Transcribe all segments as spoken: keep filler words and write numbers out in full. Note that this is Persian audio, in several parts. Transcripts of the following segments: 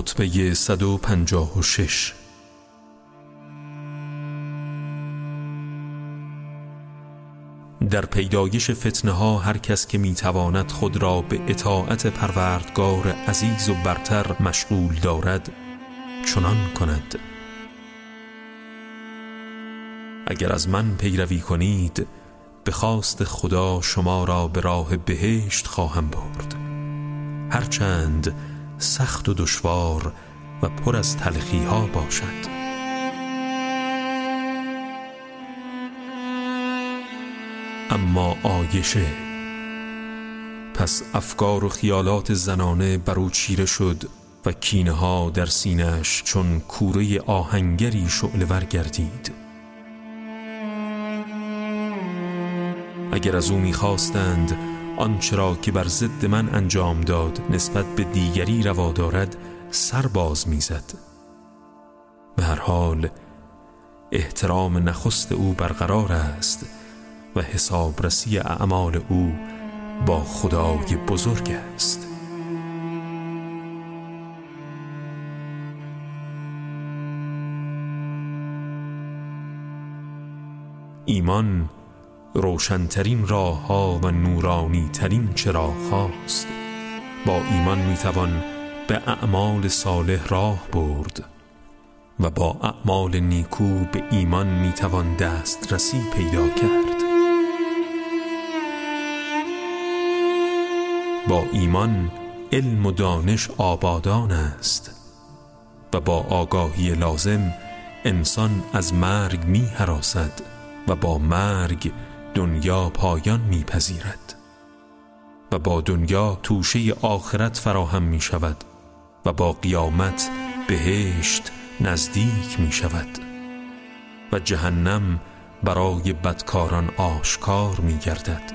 خطبه صد و پنجاه و شش. در پیدایش فتنه ها هر کس که میتواند خود را به اطاعت پروردگار عزیز و برتر مشغول دارد چنان کند. اگر از من پیروی کنید به خواست خدا شما را به راه بهشت خواهم برد، هرچند سخت و دشوار و پر از تلخی ها باشد. اما عایشه، پس افکار و خیالات زنانه بر او چیره شد و کینه ها در سینه‌اش چون کوره آهنگری شعله‌ور گردید. اگر از او می‌خواستند آنچه را که بر ضد من انجام داد نسبت به دیگری روا دارد سر باز می‌زد. به هر حال احترام نخست او برقرار است و حسابرسی اعمال او با خدای بزرگ است. ایمان روشنترین راه ها و نورانی ترین چراغ هاست. با ایمان میتوان به اعمال صالح راه برد و با اعمال نیکو به ایمان میتوان دسترسی پیدا کرد. با ایمان علم و دانش آبادان است و با آگاهی لازم انسان از مرگ می‌هراسد و با مرگ دنیا پایان می‌پذیرد و با دنیا توشه آخرت فراهم می‌شود و با قیامت بهشت نزدیک می‌شود و جهنم برای بدکاران آشکار می‌گردد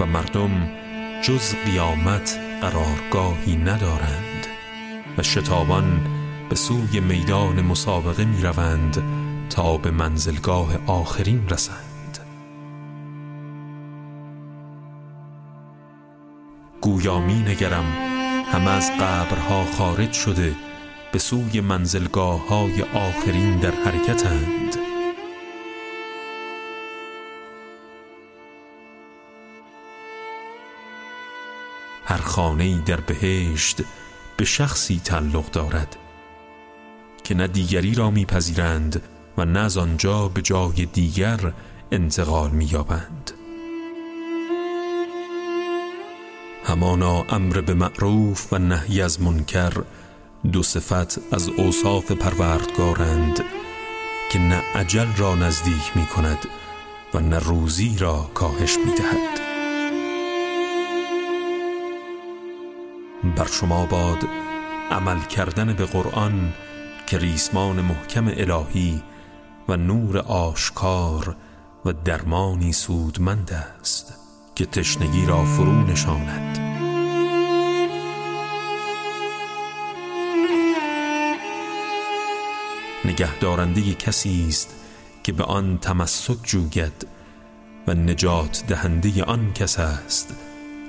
و مردم جز قیامت قرارگاهی ندارند و شتابان به سوی میدان مسابقه می روند تا به منزلگاه آخرین رسند. گویا می نگرم همه از قبرها خارج شده به سوی منزلگاه های آخرین در حرکتند. هر خانه‌ای در بهشت به شخصی تعلق دارد که نه دیگری را میپذیرند و نه از آنجا به جای دیگر انتقال مییابند. همانا امر به معروف و نهی از منکر دو صفت از اوصاف پروردگارند که نه اجل را نزدیک میکند و نه روزی را کاهش میدهد. بر شما باد عمل کردن به قرآن که ریسمان محکم الهی و نور آشکار و درمانی سودمند است که تشنگی را فرو نشاند. نگهدارنده کسی است که به آن تمسک جوید و نجات دهنده آن کس است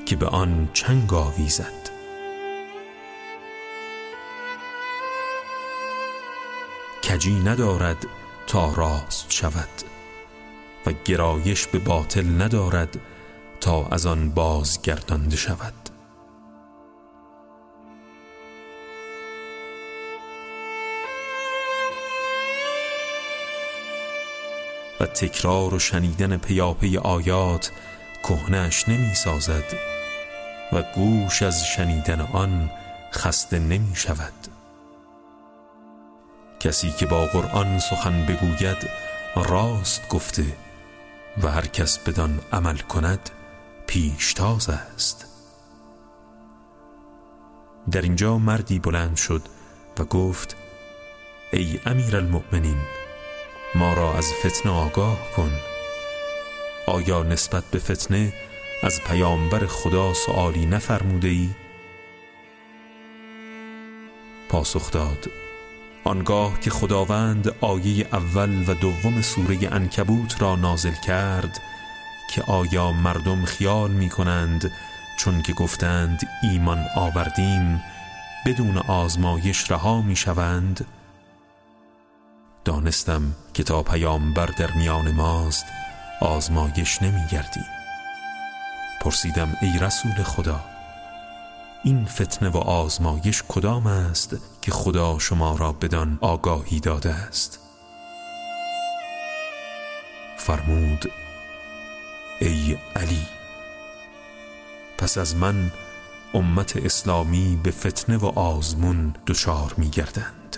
که به آن چنگ آویزد. کجی ندارد تا راست شود و گرایش به باطل ندارد تا از آن بازگردانده شود. و تکرار و شنیدن پیاپی آیات کهنه‌اش نمی سازد و گوش از شنیدن آن خسته نمی شود. کسی که با قرآن سخن بگوید راست گفته و هر کس بدان عمل کند پیشتاز است. در اینجا مردی بلند شد و گفت: ای امیرالمؤمنین، ما را از فتنه آگاه کن. آیا نسبت به فتنه از پیامبر خدا سؤالی نفرموده ای؟ پاسخ داد: آنگاه که خداوند آیه اول و دوم سوره عنکبوت را نازل کرد که آیا مردم خیال می کنند چون که گفتند ایمان آوردیم بدون آزمایش رها می شوند، دانستم که تا پیامبر در میان ماست آزمایش نمی گردیم. پرسیدم ای رسول خدا، این فتنه و آزمایش کدام است که خدا شما را بدان آگاهی داده است؟ فرمود ای علی، پس از من امت اسلامی به فتنه و آزمون دچار می گردند.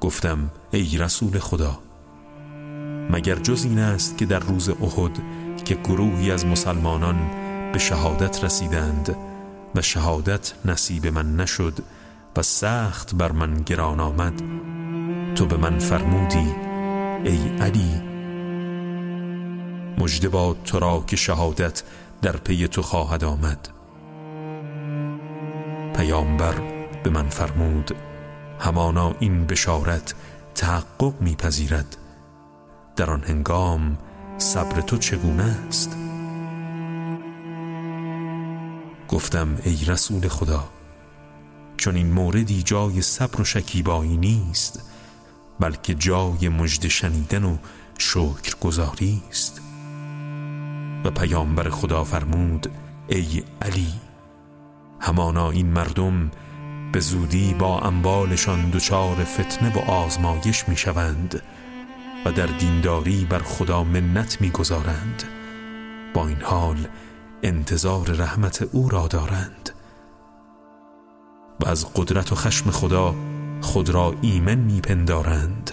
گفتم ای رسول خدا، مگر جز این است که در روز احد که گروهی از مسلمانان به شهادت رسیدند و شهادت نصیب من نشد و سخت بر من گران آمد، تو به من فرمودی ای علی مژده باد تو را که شهادت در پی تو خواهد آمد؟ پیامبر به من فرمود همانا این بشارت تحقق می‌پذیرد، در آن هنگام صبر تو چگونه است؟ گفتم ای رسول خدا، چون این موردی جای صبر و شکیبایی نیست، بلکه جای مژده شنیدن و شکرگزاری است. و پیامبر خدا فرمود ای علی، همانا این مردم به زودی با انبالشان دچار فتنه و آزمایش می شوند و در دینداری بر خدا منت می گذارند، با این حال انتظار رحمت او را دارند و از قدرت و خشم خدا خود را ایمن می پندارند.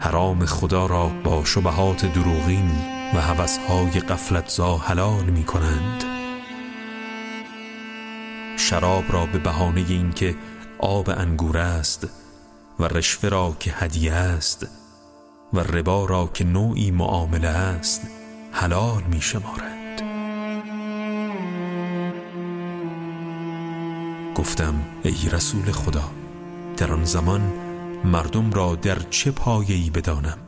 حرام خدا را با شبهات دروغین و هوس‌های غفلت‌زا حلال می کنند. شراب را به بهانه اینکه آب انگور است و رشوه را که هدیه است و ربا را که نوعی معامله است حلال می شمارند. گفتم ای رسول خدا، در آن زمان مردم را در چه پایه‌ای بدانم؟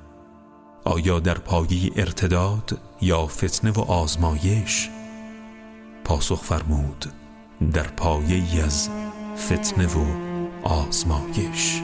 آیا در پایه ارتداد یا فتنه و آزمایش؟ پاسخ فرمود در پایه‌ای از فتنه و آزمایش.